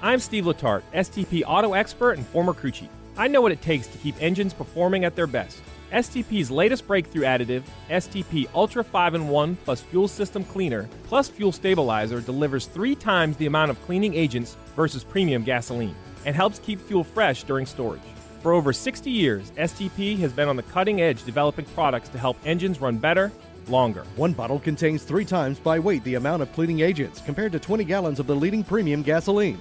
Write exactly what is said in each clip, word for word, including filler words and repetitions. I'm Steve Letarte, S T P auto expert and former crew chief. I know what it takes to keep engines performing at their best. S T P's latest breakthrough additive, S T P Ultra five in one plus Fuel System Cleaner plus Fuel Stabilizer, delivers three times the amount of cleaning agents versus premium gasoline and helps keep fuel fresh during storage. For over sixty years, S T P has been on the cutting edge developing products to help engines run better, longer. One bottle contains three times by weight the amount of cleaning agents compared to twenty gallons of the leading premium gasoline.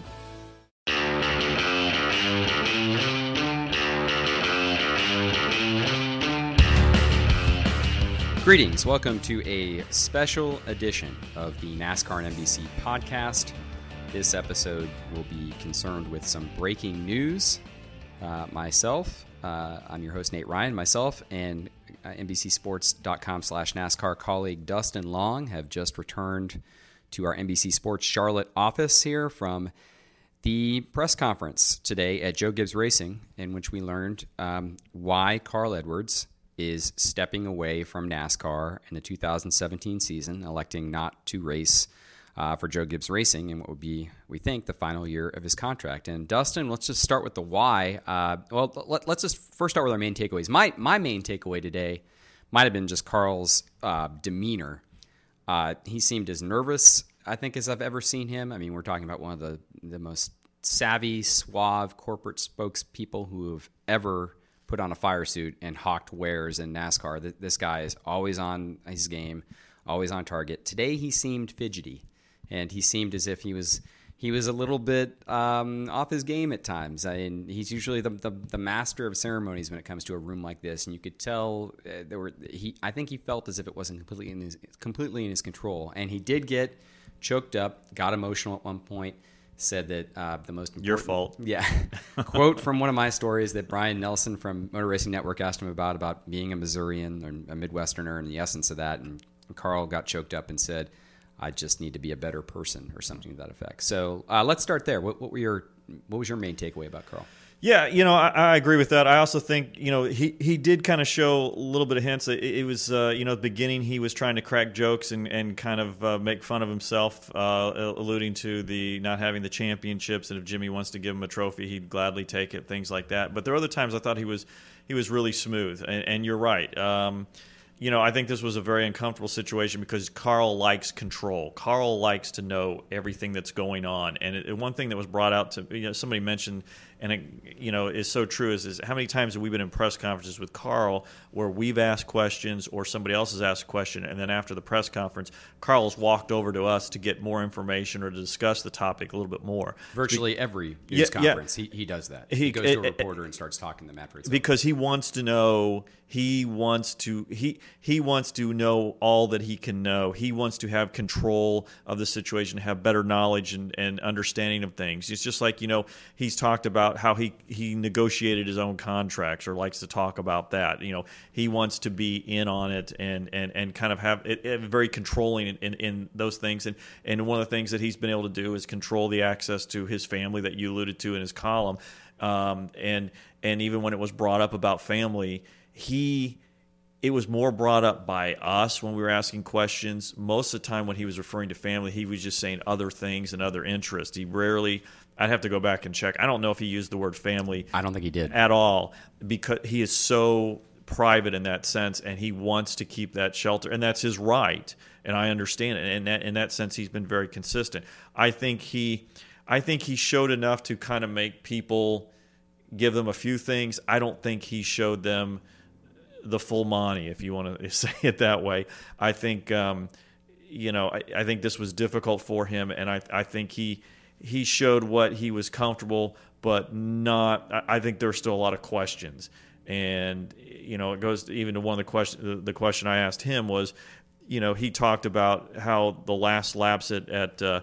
Greetings. Welcome to a special edition of the NASCAR and N B C podcast. This episode will be concerned with some breaking news. Uh, myself, uh, I'm your host, Nate Ryan. Myself and uh, N B C Sports dot com slash NASCAR colleague Dustin Long have just returned to our N B C Sports Charlotte office here from the press conference today at Joe Gibbs Racing, in which we learned um, why Carl Edwards is stepping away from NASCAR in the two thousand seventeen season, electing not to race uh, for Joe Gibbs Racing in what would be, we think, the final year of his contract. And Dustin, let's just start with the why. Uh, well, let, let's just first start with our main takeaways. My my main takeaway today might have been just Carl's uh, demeanor. Uh, he seemed as nervous, I think, as I've ever seen him. I mean, we're talking about one of the, the most savvy, suave corporate spokespeople who have ever put on a fire suit and hawked wares in NASCAR. This guy is always on his game, always on target. Today he seemed fidgety, and he seemed as if he was he was a little bit um, off his game at times. I mean, he's usually the, the the master of ceremonies when it comes to a room like this, and you could tell uh, there were he. I think he felt as if it wasn't completely in his completely in his control, and he did get choked up, got emotional at one point. Said that uh, the most important... Your fault. Yeah. Quote from one of my stories that Brian Nelson from Motor Racing Network asked him about, about being a Missourian or a Midwesterner and the essence of that. And Carl got choked up and said, I just need to be a better person or something to that effect. So uh, let's start there. What, what were your, what was your main takeaway about Carl? Yeah, you know, I, I agree with that. I also think, you know, he, he did kind of show a little bit of hints. It, it was, uh, you know, at the beginning he was trying to crack jokes and, and kind of uh, make fun of himself, uh, alluding to the not having the championships, and if Jimmy wants to give him a trophy, he'd gladly take it, things like that. But there are other times I thought he was he was really smooth, and, and you're right. Um, you know, I think this was a very uncomfortable situation because Carl likes control. Carl likes to know everything that's going on. And it, one thing that was brought out to, you know, somebody mentioned, and it, you know, is so true, is, is how many times have we been in press conferences with Carl where we've asked questions or somebody else has asked a question, and then after the press conference, Carl has walked over to us to get more information or to discuss the topic a little bit more. Virtually Be- every news yeah, conference, yeah. He, he does that. He, he goes it, to a reporter it, and starts talking to them after it's because over. He wants to know. He wants to he he wants to know all that he can know. He wants to have control of the situation, have better knowledge and, and understanding of things. It's just like, you know, he's talked about how he, he negotiated his own contracts or likes to talk about that. You know, he wants to be in on it and, and, and kind of have it, it very controlling in, in, in those things. And, and one of the things that he's been able to do is control the access to his family that you alluded to in his column. Um, and and even when it was brought up about family, He, it was more brought up by us when we were asking questions. Most of the time when he was referring to family, he was just saying other things and other interests. He rarely, I'd have to go back and check. I don't know if he used the word family. I don't think he did. At all, because he is so private in that sense, and he wants to keep that shelter, and that's his right, and I understand it. And in that, in that sense, he's been very consistent. I think he, I think he showed enough to kind of make people give them a few things. I don't think he showed them the full Monty, if you want to say it that way. I think, um, you know, I, I think this was difficult for him, and I, I think he he showed what he was comfortable, but not. I, I think there's still a lot of questions, and you know, it goes to even to one of the question. The, the question I asked him was, you know, he talked about how the last laps at at, uh,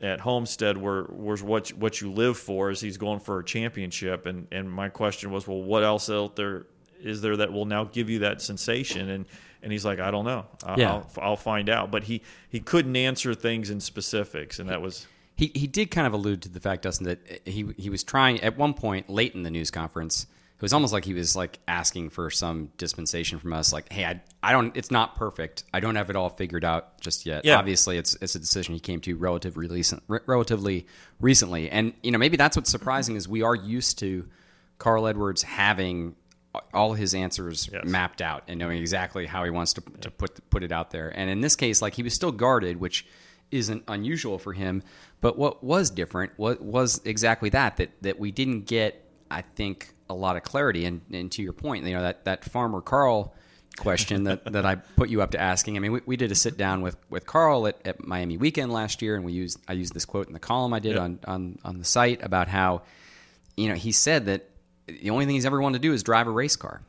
at Homestead were was what what you live for. Is he's going for a championship, and and my question was, well, what else out there is there that will now give you that sensation? And, and he's like, I don't know. I'll, yeah. I'll, I'll find out. But he, he couldn't answer things in specifics, and that was... He he did kind of allude to the fact, Dustin, that he he was trying, at one point, late in the news conference, it was almost like he was like asking for some dispensation from us. Like, hey, I, I don't, it's not perfect. I don't have it all figured out just yet. Yeah. Obviously it's, it's a decision he came to relatively recent, relatively recently. And, you know, maybe that's what's surprising is we are used to Carl Edwards having all his answers yes. mapped out and knowing exactly how he wants to, yeah. to put, put it out there. And in this case, like he was still guarded, which isn't unusual for him. But what was different was, was exactly that, that, that we didn't get, I think, a lot of clarity. And, and to your point, you know, that, that Farmer Carl question that, that I put you up to asking. I mean, we, we did a sit down with, with Carl at, at Miami Weekend last year. And we used, I used this quote in the column I did yep. on, on, on the site about how, you know, he said that the only thing he's ever wanted to do is drive a race car.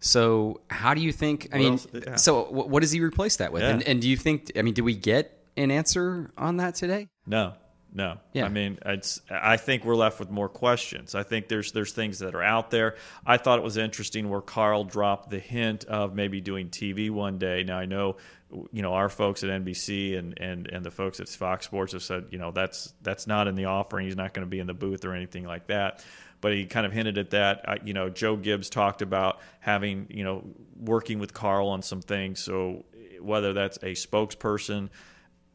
So how do you think, I mean, well, yeah. so w- what does he replace that with? Yeah. And, and do you think, I mean, do we get an answer on that today? No. No, yeah. I mean, it's, I think we're left with more questions. I think there's there's things that are out there. I thought it was interesting where Carl dropped the hint of maybe doing T V one day. Now I know, you know, our folks at N B C and and, and the folks at Fox Sports have said, you know, that's that's not in the offering. He's not going to be in the booth or anything like that. But he kind of hinted at that. I, you know, Joe Gibbs talked about having, you know, working with Carl on some things. So whether that's a spokesperson.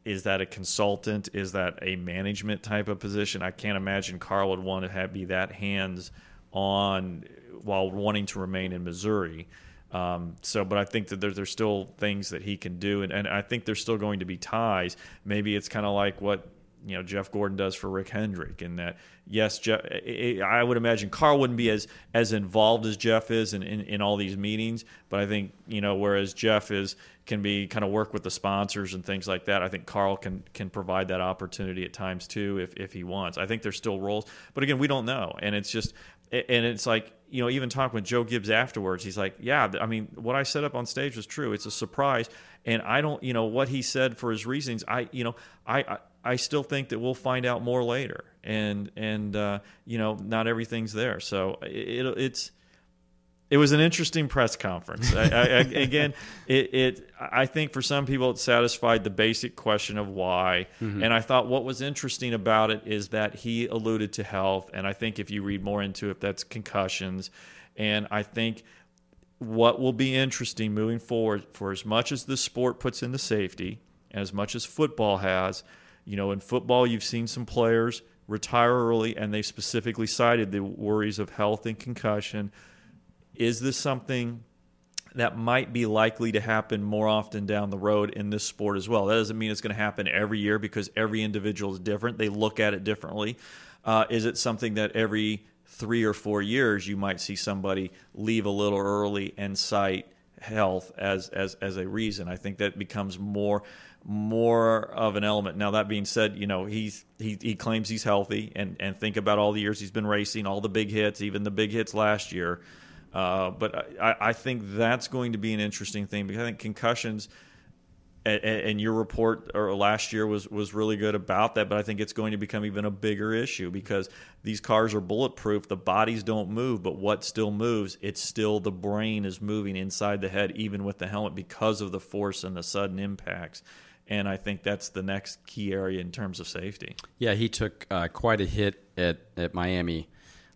Is that a consultant? Is that a management type of position? I can't imagine Carl would want to have, be that hands-on while wanting to remain in Missouri. Um, so, but I think that there, there's still things that he can do, and, and I think there's still going to be ties. Maybe it's kind of like what you know Jeff Gordon does for Rick Hendrick, in that yes, Jeff, I would imagine Carl wouldn't be as as involved as Jeff is in, in, in all these meetings, but I think you know whereas Jeff is. Can be kind of work with the sponsors and things like that. I think Carl can can provide that opportunity at times too if if he wants. I think there's still roles, but again, we don't know. And it's just, and it's like, you know, even talking with Joe Gibbs afterwards, he's like, yeah, I mean, what I set up on stage was true. It's a surprise. And I don't, you know, what he said for his reasons, I, you know, I, I, I still think that we'll find out more later. And, and uh, you know, not everything's there. So it, it's, It was an interesting press conference. I, I, again, it, it. I think for some people it satisfied the basic question of why. Mm-hmm. And I thought what was interesting about it is that he alluded to health. And I think if you read more into it, that's concussions. And I think what will be interesting moving forward, for as much as this sport puts into safety, as much as football has, you know, in football you've seen some players retire early, and they specifically cited the worries of health and concussion. Is this something that might be likely to happen more often down the road in this sport as well? That doesn't mean it's going to happen every year because every individual is different. They look at it differently. Uh, is it something that every three or four years you might see somebody leave a little early and cite health as as as a reason? I think that becomes more more of an element. Now, that being said, you know, he's he he claims he's healthy, and, and think about all the years he's been racing, all the big hits, even the big hits last year. Uh, but I, I think that's going to be an interesting thing because I think concussions, and, and your report or last year was, was really good about that. But I think it's going to become even a bigger issue because these cars are bulletproof. The bodies don't move, but what still moves, it's still the brain is moving inside the head, even with the helmet, because of the force and the sudden impacts. And I think that's the next key area in terms of safety. Yeah, he took uh, quite a hit at, at Miami.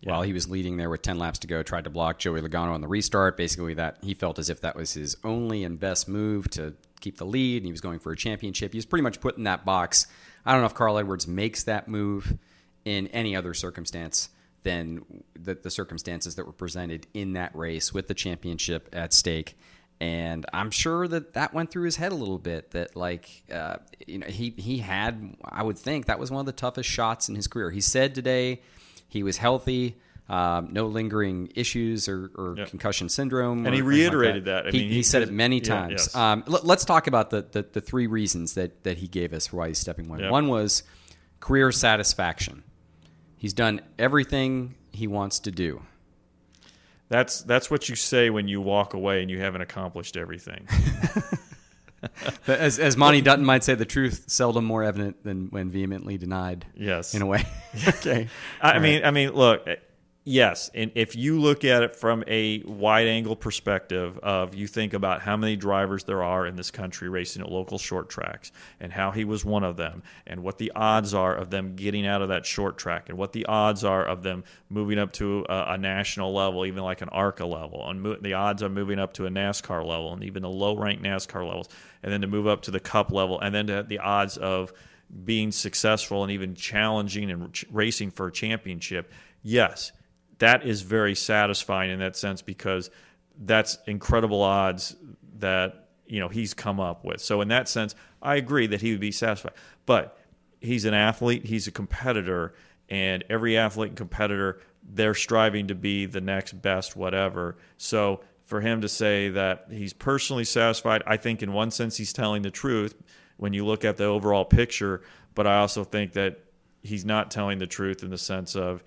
Yeah. While he was leading there with ten laps to go, tried to block Joey Logano on the restart. Basically, that he felt as if that was his only and best move to keep the lead, and he was going for a championship. He was pretty much put in that box. I don't know if Carl Edwards makes that move in any other circumstance than the, the circumstances that were presented in that race with the championship at stake. And I'm sure that that went through his head a little bit, that like, uh, you know, he, he had, I would think, that was one of the toughest shots in his career. He said today... He was healthy, um, no lingering issues or, or yep. concussion syndrome. And he reiterated like that. that. I he, mean, he, he said it many times. Yeah, yes. um, let, let's talk about the, the, the three reasons that, that he gave us for why he's stepping away. Yep. One was career satisfaction. He's done everything he wants to do. That's that's what you say when you walk away and you haven't accomplished everything. as, as Monty Dutton might say, the truth seldom more evident than when vehemently denied. Yes, in a way. Okay. I All mean, right. I mean, look, Yes, and if you look at it from a wide-angle perspective of you think about how many drivers there are in this country racing at local short tracks and how he was one of them and what the odds are of them getting out of that short track and what the odds are of them moving up to a, a national level, even like an ARCA level, and mo- the odds of moving up to a NASCAR level and even the low-ranked NASCAR levels, and then to move up to the Cup level, and then to the odds of being successful and even challenging and ch- racing for a championship, yes. That is very satisfying in that sense because that's incredible odds that, you know, he's come up with. So in that sense, I agree that he would be satisfied. But he's an athlete, he's a competitor, and every athlete and competitor, they're striving to be the next best whatever. So for him to say that he's personally satisfied, I think in one sense he's telling the truth when you look at the overall picture, but I also think that he's not telling the truth in the sense of,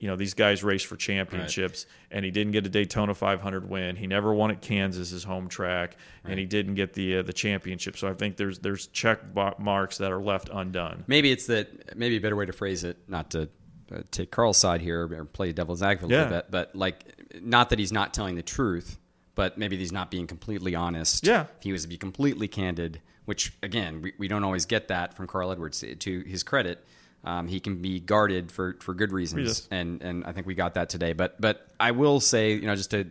you know, these guys race for championships, right. And he didn't get a Daytona five hundred win. He never won at Kansas, his home track, right. And he didn't get the uh, the championship. So I think there's there's check marks that are left undone. Maybe it's that. Maybe a better way to phrase it, not to uh, take Carl's side here or play devil's advocate yeah. a little bit, but like, not that he's not telling the truth, but maybe he's not being completely honest. Yeah, if he was to be completely candid, which again we, we don't always get that from Carl Edwards. To his credit. Um, he can be guarded for, for good reasons, and and I think we got that today. But but I will say, you know, just to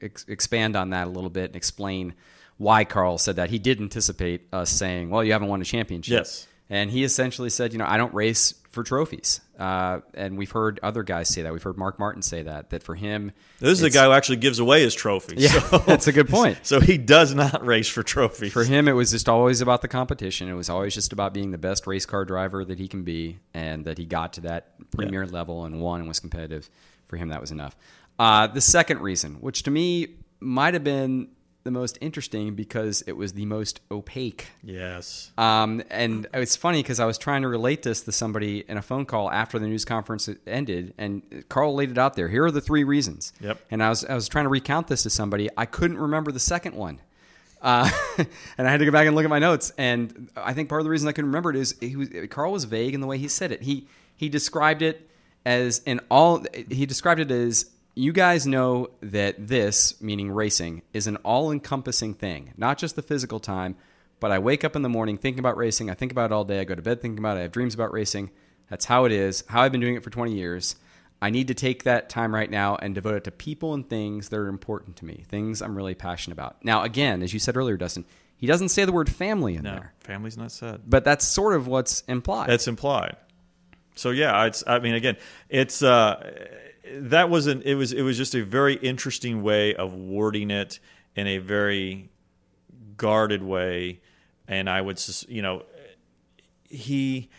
ex- expand on that a little bit and explain why Carl said that. He did anticipate us saying, well, you haven't won a championship. Yes. And he essentially said, you know, I don't race for trophies. Uh, and we've heard other guys say that. We've heard Mark Martin say that, that for him... This is a guy who actually gives away his trophies. Yeah, so, that's a good point. So he does not race for trophies. For him, it was just always about the competition. It was always just about being the best race car driver that he can be, and that he got to that premier yeah. level and won and was competitive. For him, that was enough. Uh, the second reason, which to me might have been... the most interesting because it was the most opaque. Yes. Um, and it's funny because I was trying to relate this to somebody in a phone call after the news conference ended, and Carl laid it out there. Here are the three reasons. Yep. And I was I was trying to recount this to somebody. I couldn't remember the second one. Uh, and I had to go back and look at my notes. And I think part of the reason I couldn't remember it is he was, Carl was vague in the way he said it. He he described it as in all he described it as you guys know that this, meaning racing, is an all-encompassing thing, not just the physical time, but I wake up in the morning thinking about racing. I think about it all day. I go to bed thinking about it. I have dreams about racing. That's how it is, how I've been doing it for twenty years. I need to take that time right now and devote it to people and things that are important to me, things I'm really passionate about. Now, again, as you said earlier, Dustin, he doesn't say the word family in no, there. No, family's not said. But that's sort of what's implied. That's implied. So, yeah, it's. I mean, again, it's... Uh, That wasn't. It was. It was just a very interesting way of wording it in a very guarded way, and I would, you know, he.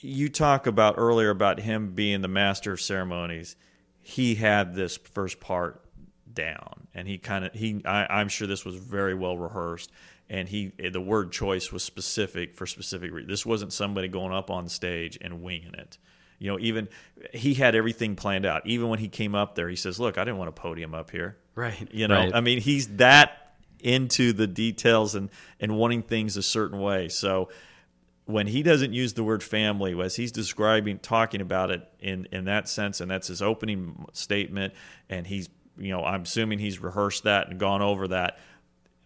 You talk about earlier about him being the master of ceremonies. He had this first part down, and he kind of he. I, I'm sure this was very well rehearsed, and he the word choice was specific for specific reasons. This wasn't somebody going up on stage and winging it. You know, even he had everything planned out. Even when he came up there, he says, look, I didn't want a podium up here. Right. You know, right. I mean, he's that into the details and, and wanting things a certain way. So when he doesn't use the word family, as he's describing, talking about it in, in that sense, and that's his opening statement, and he's, you know, I'm assuming he's rehearsed that and gone over that.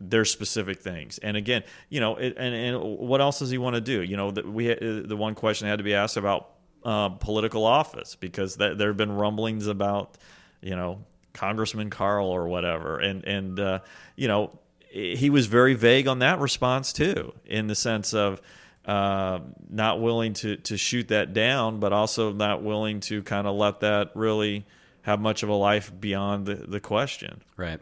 There's specific things, and again, you know, it, and and what else does he want to do? You know, the, we the one question had to be asked about. Uh, political office, because th- there have been rumblings about, you know, Congressman Carl or whatever, and and uh, you know, he was very vague on that response too, in the sense of uh, not willing to to shoot that down, but also not willing to kind of let that really have much of a life beyond the, the question. Right.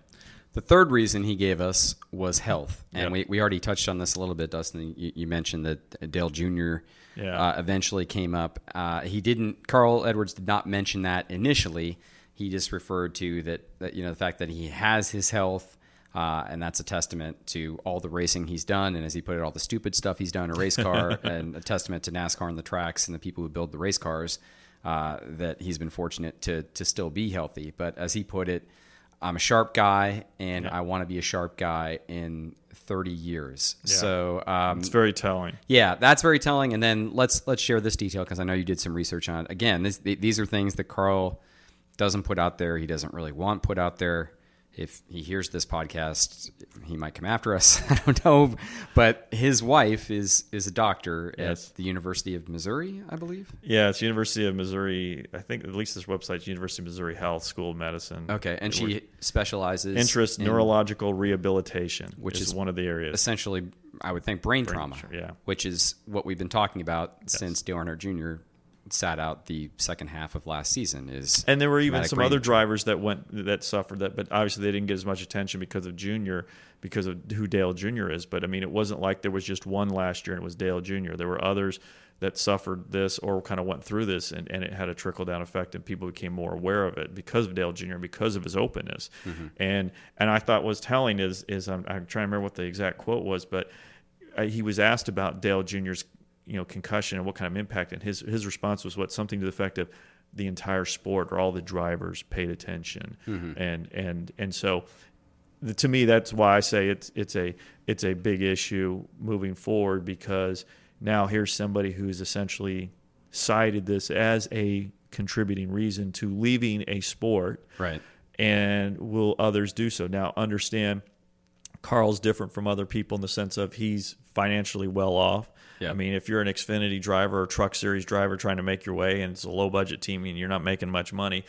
The third reason he gave us was health, and yep. we, we already touched on this a little bit, Dustin. You, you mentioned that Dale Junior Yeah. Uh, eventually came up. Uh, he didn't. Carl Edwards did not mention that initially. He just referred to that, that you know, the fact that he has his health, uh, and that's a testament to all the racing he's done, and as he put it, all the stupid stuff he's done in a race car, and a testament to NASCAR and the tracks and the people who build the race cars. Uh, that he's been fortunate to to still be healthy, but as he put it. I'm a sharp guy, and yeah. I want to be a sharp guy in thirty years. Yeah. So um, it's very telling. Yeah, that's very telling. And then let's let's share this detail because I know you did some research on it. Again, this, these are things that Carl doesn't put out there. He doesn't really want put out there. If he hears this podcast, he might come after us. I don't know. But his wife is is a doctor yes. at the University of Missouri, I believe. Yeah, it's University of Missouri. I think at least this website's University of Missouri Health School of Medicine. Okay, and it she specializes interest in neurological rehabilitation, which is, is one of the areas. Essentially, I would think brain, brain trauma, yeah. which is what we've been talking about yes. since Dale Earnhardt Junior sat out the second half of last season. Is and there were even some rain. other drivers that went that suffered that, but obviously they didn't get as much attention because of Junior, because of who Dale Junior is. But I mean, it wasn't like there was just one last year and it was Dale Junior. There were others that suffered this or kind of went through this, and, and it had a trickle-down effect, and people became more aware of it because of Dale Junior and because of his openness. Mm-hmm. And and I thought what was telling is, is I'm, I'm trying to remember what the exact quote was, but he was asked about Dale Junior's you know, concussion and what kind of impact. And his, his response was what something to the effect of the entire sport or all the drivers paid attention. Mm-hmm. And, and, and so the, to me, that's why I say it's, it's a, it's a big issue moving forward, because now here's somebody who's essentially cited this as a contributing reason to leaving a sport. Right. And will others do so? Now understand Carl's different from other people in the sense of he's financially well off. Yeah. I mean, if you're an Xfinity driver or truck series driver trying to make your way and it's a low budget team and you're not making much money,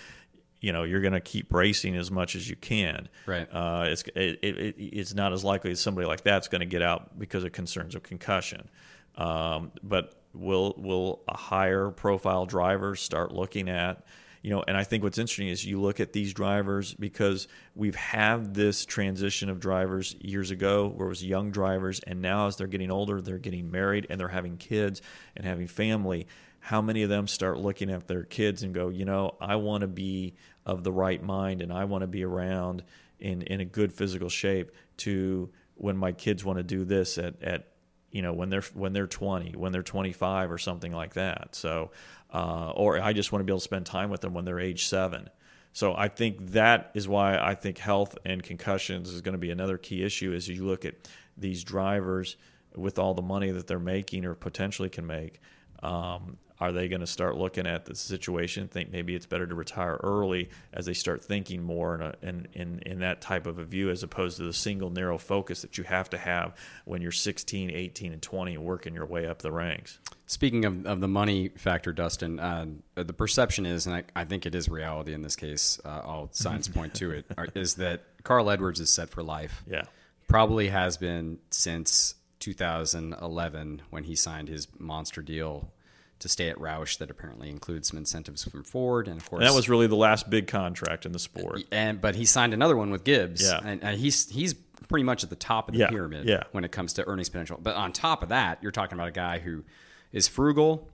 you know, you're going to keep racing as much as you can. Right. Uh, it's it, it, it's not as likely as somebody like that's going to get out because of concerns of concussion. Um, but will will a higher profile driver start looking at, you know, and I think what's interesting is you look at these drivers, because we've had this transition of drivers years ago where it was young drivers, and now as they're getting older, they're getting married and they're having kids and having family. How many of them start looking at their kids and go, you know, I want to be of the right mind and I want to be around in, in a good physical shape to when my kids want to do this at, at you know, when they're when they're twenty, when they're twenty-five or something like that. So, uh, or I just want to be able to spend time with them when they're age seven. So I think that is why I think health and concussions is going to be another key issue as you look at these drivers with all the money that they're making or potentially can make. Um, are they going to start looking at the situation, think maybe it's better to retire early as they start thinking more in, a, in, in, in that type of a view as opposed to the single narrow focus that you have to have when you're sixteen, eighteen, and twenty and working your way up the ranks? Speaking of, of the money factor, Dustin, uh, the perception is, and I, I think it is reality in this case, uh, all signs point to it, are, is that Carl Edwards is set for life. Yeah, probably has been since two thousand eleven when he signed his monster deal to stay at Roush that apparently includes some incentives from Ford. And of course, and that was really the last big contract in the sport. And But he signed another one with Gibbs. Yeah. And, and he's he's pretty much at the top of the yeah. pyramid yeah. when it comes to earnings potential. But on top of that, you're talking about a guy who is frugal,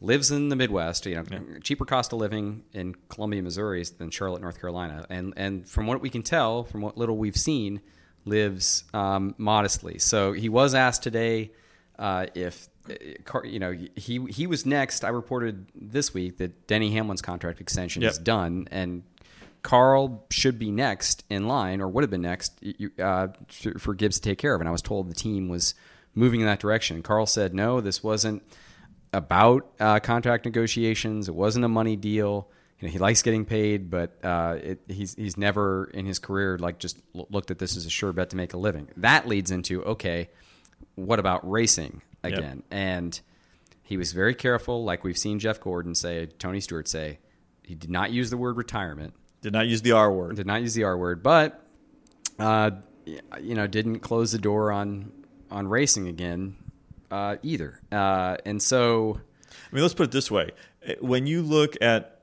lives in the Midwest, you know, yeah. cheaper cost of living in Columbia, Missouri than Charlotte, North Carolina. And, and from what we can tell, from what little we've seen, lives um, modestly. So he was asked today uh, if... You know, he he was next. I reported this week that Denny Hamlin's contract extension yep. is done, and Carl should be next in line, or would have been next uh, for Gibbs to take care of. And I was told the team was moving in that direction. Carl said, no, this wasn't about uh, contract negotiations. It wasn't a money deal. You know, he likes getting paid, but uh, it, he's he's never in his career like just looked at this as a sure bet to make a living. That leads into, okay, what about racing? Again, yep. And he was very careful, like we've seen Jeff Gordon say, Tony Stewart say, he did not use the word retirement. Did not use the R word. Did not use the R word, but, uh, you know, didn't close the door on, on racing again uh, either. Uh, and so... I mean, let's put it this way. When you look at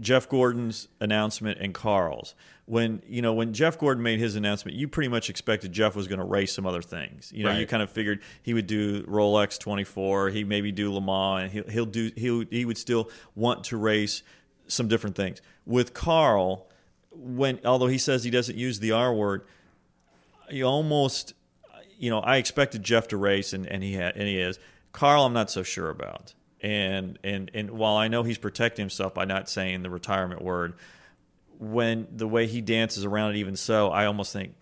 Jeff Gordon's announcement and Carl's, when you know when Jeff Gordon made his announcement, you pretty much expected Jeff was going to race some other things. You know, right. You kind of figured he would do Rolex twenty-four, he maybe do Le Mans, and he'll, he'll do he he would still want to race some different things. With Carl, when although he says he doesn't use the R word, he almost you know I expected Jeff to race, and and he had, and he is. Carl, I'm not so sure about, and and and while I know he's protecting himself by not saying the retirement word. when the way he dances around it, even so, I almost think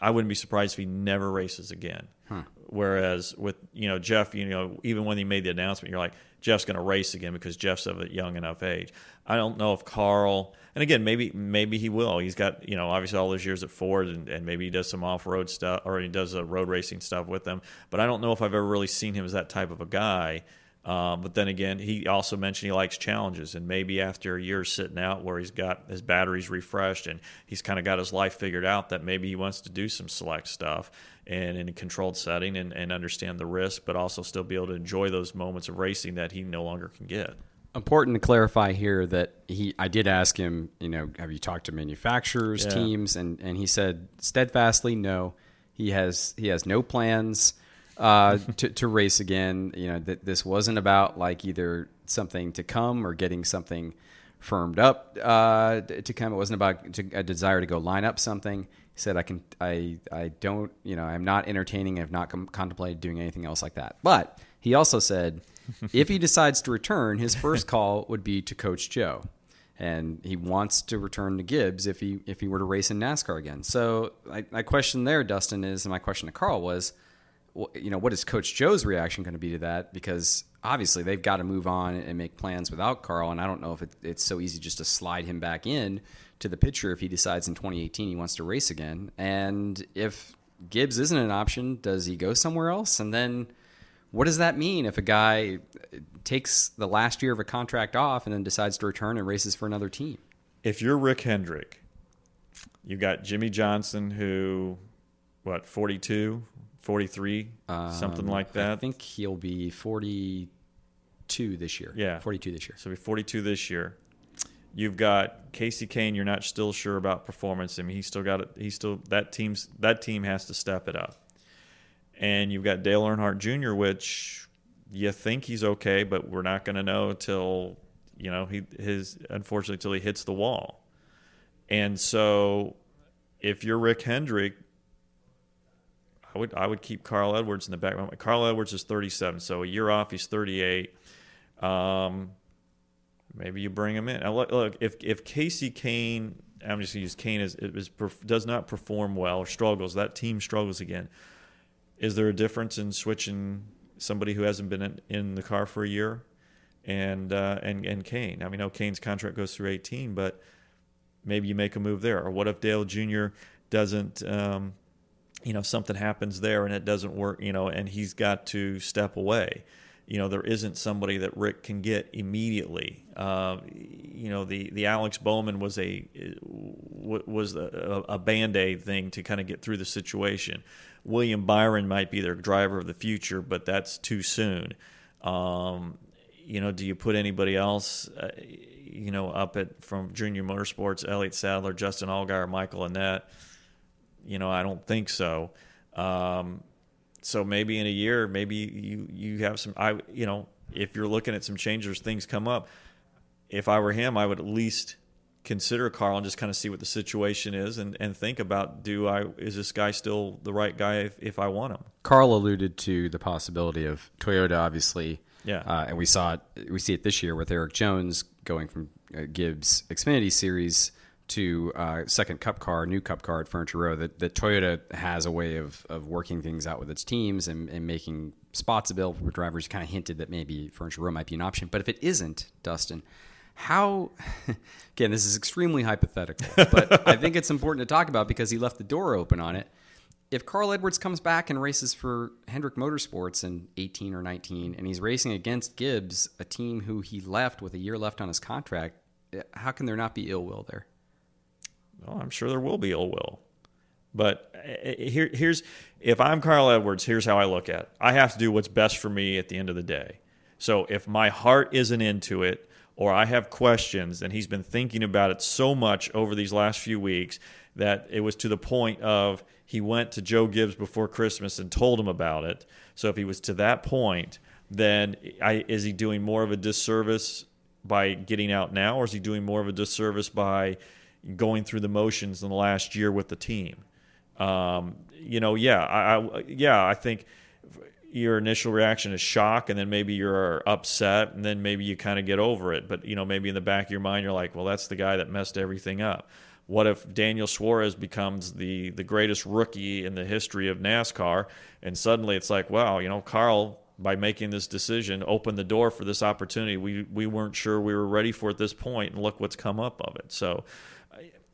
I wouldn't be surprised if he never races again. Huh. Whereas with, you know, Jeff, you know, even when he made the announcement, you're like, Jeff's going to race again because Jeff's of a young enough age. I don't know if Carl, and again, maybe maybe he will. He's got, you know, obviously all those years at Ford, and, and maybe he does some off-road stuff, or he does a road racing stuff with them. But I don't know if I've ever really seen him as that type of a guy. Um, but then again, he also mentioned he likes challenges, and maybe after a year sitting out where he's got his batteries refreshed and he's kind of got his life figured out, that maybe he wants to do some select stuff and in a controlled setting and, and understand the risk, but also still be able to enjoy those moments of racing that he no longer can get. Important to clarify here that he, I did ask him, you know, have you talked to manufacturers, yeah. teams? And, and he said steadfastly, no, he has, he has no plans uh to, to race again. You know, that this wasn't about like either something to come or getting something firmed up uh to come. It wasn't about to, a desire to go line up something. He said, I can I I don't, you know, I'm not entertaining, I've not com- contemplated doing anything else like that. But he also said if he decides to return, his first call would be to Coach Joe, and he wants to return to Gibbs if he if he were to race in NASCAR again. So I, my question there, Dustin, is, and my question to Carl was, you know, what is Coach Joe's reaction going to be to that? Because obviously they've got to move on and make plans without Carl, and I don't know if it, it's so easy just to slide him back in to the picture if he decides in twenty eighteen he wants to race again. And if Gibbs isn't an option, does he go somewhere else? And then what does that mean if a guy takes the last year of a contract off and then decides to return and races for another team? If you're Rick Hendrick, you got Jimmy Johnson, who, what, forty-two? forty-three, something um, like that. I think he'll be forty-two this year. Yeah. forty-two this year. So he'll be forty-two this year. You've got Kasey Kahne. You're not still sure about performance. I mean, he's still got it. He's still, that team's, that team has to step it up. And you've got Dale Earnhardt Junior, which you think he's okay, but we're not going to know till, you know, he, his, unfortunately, till he hits the wall. And so if you're Rick Hendrick, I would I would keep Carl Edwards in the background. Carl Edwards is thirty-seven, so a year off, he's thirty-eight. Um, maybe you bring him in. Now look, look, if if Kasey Kahne, I'm just going to use Kahne as it was, does not perform well or struggles, that team struggles again. Is there a difference in switching somebody who hasn't been in, in the car for a year and uh, and and Kahne? I mean, no, Kane's contract goes through eighteen, but maybe you make a move there. Or what if Dale Junior doesn't? Um, you know, something happens there and it doesn't work, you know, and he's got to step away. You know, there isn't somebody that Rick can get immediately. Uh, you know, the, the Alex Bowman was a was a, a Band-Aid thing to kind of get through the situation. William Byron might be their driver of the future, but that's too soon. Um, you know, do you put anybody else, uh, you know, up at from Junior Motorsports, Elliott Sadler, Justin Allgaier, Michael Annette? You know, I don't think so. Um, so maybe in a year, maybe you, you have some, I, you know, if you're looking at some changes, things come up. If I were him, I would at least consider Carl and just kind of see what the situation is and, and think about, do I, is this guy still the right guy if, if I want him? Carl alluded to the possibility of Toyota, obviously. Yeah. Uh, and we saw it, we see it this year with Eric Jones going from uh, Gibbs Xfinity Series to uh, second cup car, new cup car at Furniture Row, that, that Toyota has a way of, of working things out with its teams and, and making spots available for drivers. Kind of hinted that maybe Furniture Row might be an option. But if it isn't, Dustin, how – again, this is extremely hypothetical, but I think it's important to talk about because he left the door open on it. If Carl Edwards comes back and races for Hendrick Motorsports in eighteen or nineteen and he's racing against Gibbs, a team who he left with a year left on his contract, how can there not be ill will there? Well, I'm sure there will be ill will. But here, here's if I'm Carl Edwards, here's how I look at it. I have to do what's best for me at the end of the day. So if my heart isn't into it or I have questions, and he's been thinking about it so much over these last few weeks that it was to the point of he went to Joe Gibbs before Christmas and told him about it. So if he was to that point, then I, is he doing more of a disservice by getting out now, or is he doing more of a disservice by – going through the motions in the last year with the team? Um, you know, yeah, I, I, yeah, I think your initial reaction is shock, and then maybe you're upset, and then maybe you kind of get over it. But, you know, maybe in the back of your mind, you're like, well, that's the guy that messed everything up. What if Daniel Suarez becomes the the greatest rookie in the history of NASCAR, and suddenly it's like, wow, you know, Carl, by making this decision, opened the door for this opportunity. We we weren't sure we were ready for at this point, and look what's come up of it. So,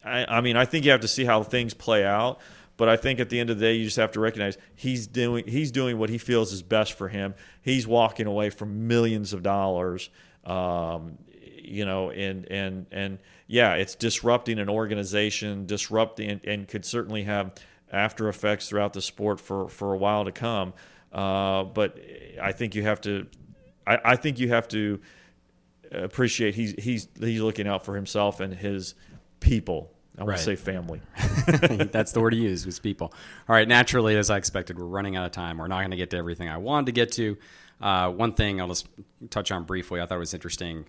I, I mean, I think you have to see how things play out. But I think at the end of the day, you just have to recognize he's doing he's doing what he feels is best for him. He's walking away from millions of dollars, um, you know, and and and yeah, it's disrupting an organization, disrupting and, and could certainly have after effects throughout the sport for, for a while to come. Uh, but I think you have to I, I think you have to appreciate he's he's he's looking out for himself and his people. I want right. to say family. That's the word to use, was people. All right, naturally, as I expected, we're running out of time. We're not going to get to everything I wanted to get to. Uh, one thing I'll just touch on briefly, I thought it was interesting.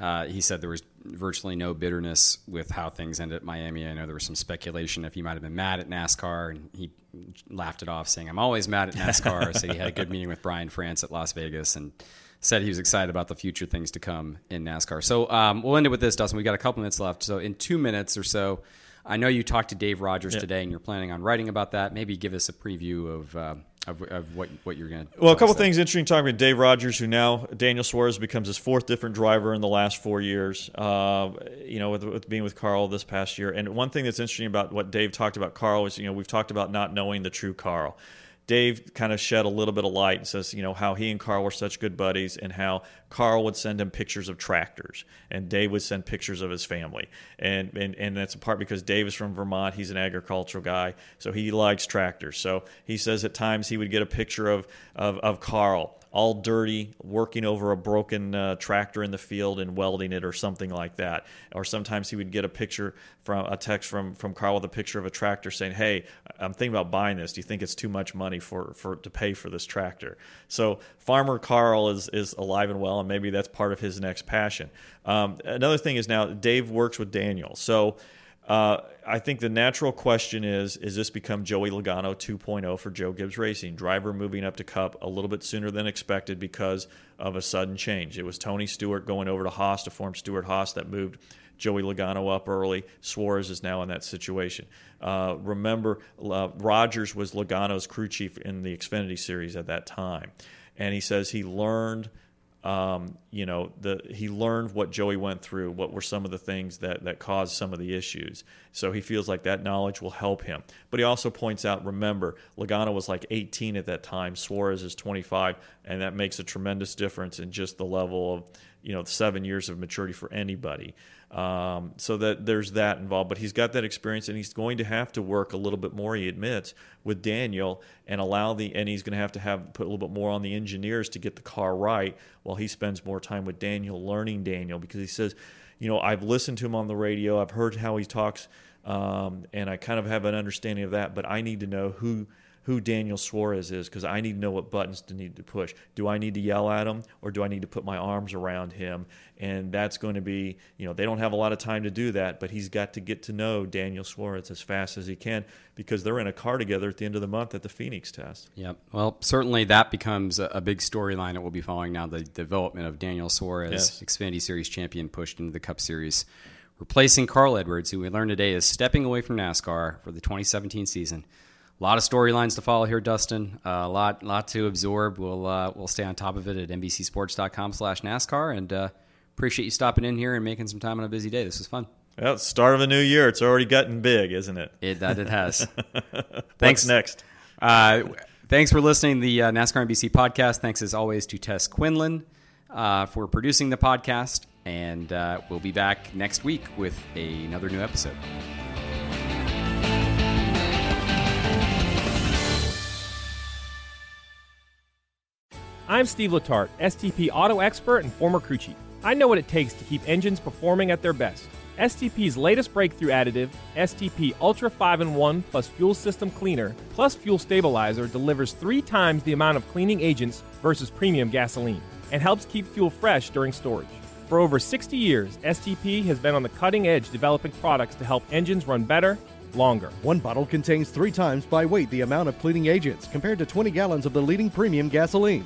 Uh, he said there was virtually no bitterness with how things ended at Miami. I know there was some speculation if he might have been mad at NASCAR, and he laughed it off, saying, I'm always mad at NASCAR. So he had a good meeting with Brian France at Las Vegas and said he was excited about the future things to come in NASCAR. So um, we'll end it with this, Dustin. We've got a couple minutes left. So in two minutes or so, I know you talked to Dave Rogers yeah. today, and you're planning on writing about that. Maybe give us a preview of uh, Of, of what what you're going to Well, a couple things interesting talking about Dave Rogers, who now Daniel Suarez becomes his fourth different driver in the last four years, uh, you know, with, with being with Carl this past year. And one thing that's interesting about what Dave talked about Carl is, you know, we've talked about not knowing the true Carl. Dave kind of shed a little bit of light and says, you know, how he and Carl were such good buddies and how Carl would send him pictures of tractors and Dave would send pictures of his family. And and, and that's in part because Dave is from Vermont. He's an agricultural guy, so he likes tractors. So he says at times he would get a picture of, of, of Carl, all dirty, working over a broken uh, tractor in the field and welding it or something like that. Or sometimes he would get a picture from a text from, from Carl with a picture of a tractor saying, hey, I'm thinking about buying this. Do you think it's too much money for, for to pay for this tractor? So Farmer Carl is, is alive and well, and maybe that's part of his next passion. Um, another thing is now Dave works with Daniel. So uh, I think the natural question is, is this become Joey Logano two point oh for Joe Gibbs Racing? Driver moving up to Cup a little bit sooner than expected because of a sudden change. It was Tony Stewart going over to Haas to form Stewart Haas that moved Joey Logano up early. Suarez is now in that situation. Uh, remember, uh, Rogers was Logano's crew chief in the Xfinity Series at that time. And he says he learned... Um, you know, the he learned what Joey went through, what were some of the things that, that caused some of the issues. So he feels like that knowledge will help him. But he also points out, remember, Logano was like eighteen at that time. Suarez is twenty-five, and that makes a tremendous difference in just the level of, you know, seven years of maturity for anybody. Um, so that there's that involved. But he's got that experience, and he's going to have to work a little bit more, he admits, with Daniel, and allow the and he's going to have to have put a little bit more on the engineers to get the car right while he spends more time with Daniel, learning Daniel, because he says, you know, I've listened to him on the radio, I've heard how he talks, um, and I kind of have an understanding of that, but I need to know who who Daniel Suarez is, because I need to know what buttons to need to push. Do I need to yell at him, or do I need to put my arms around him? And that's going to be, you know, they don't have a lot of time to do that, but he's got to get to know Daniel Suarez as fast as he can, because they're in a car together at the end of the month at the Phoenix test. Yep. Well, certainly that becomes a big storyline that we'll be following now, the development of Daniel Suarez, yes. Xfinity Series champion, pushed into the Cup Series, replacing Carl Edwards, who we learned today is stepping away from NASCAR for the twenty seventeen season. A lot of storylines to follow here, Dustin. Uh, a lot, lot to absorb. We'll uh, we'll stay on top of it at N B C Sports dot com slash NASCAR, and uh, appreciate you stopping in here and making some time on a busy day. This was fun. Well, it's the start of a new year. It's already gotten big, isn't it? It that it has. Thanks. What's next? Uh, thanks for listening to the uh, NASCAR N B C podcast. Thanks as always to Tess Quinlan uh, for producing the podcast, and uh, we'll be back next week with a, another new episode. I'm Steve Letarte, S T P auto expert and former crew chief. I know what it takes to keep engines performing at their best. S T P's latest breakthrough additive, S T P Ultra five in one plus Fuel System Cleaner plus Fuel Stabilizer, delivers three times the amount of cleaning agents versus premium gasoline and helps keep fuel fresh during storage. For over sixty years, S T P has been on the cutting edge developing products to help engines run better, longer. One bottle contains three times by weight the amount of cleaning agents compared to twenty gallons of the leading premium gasoline.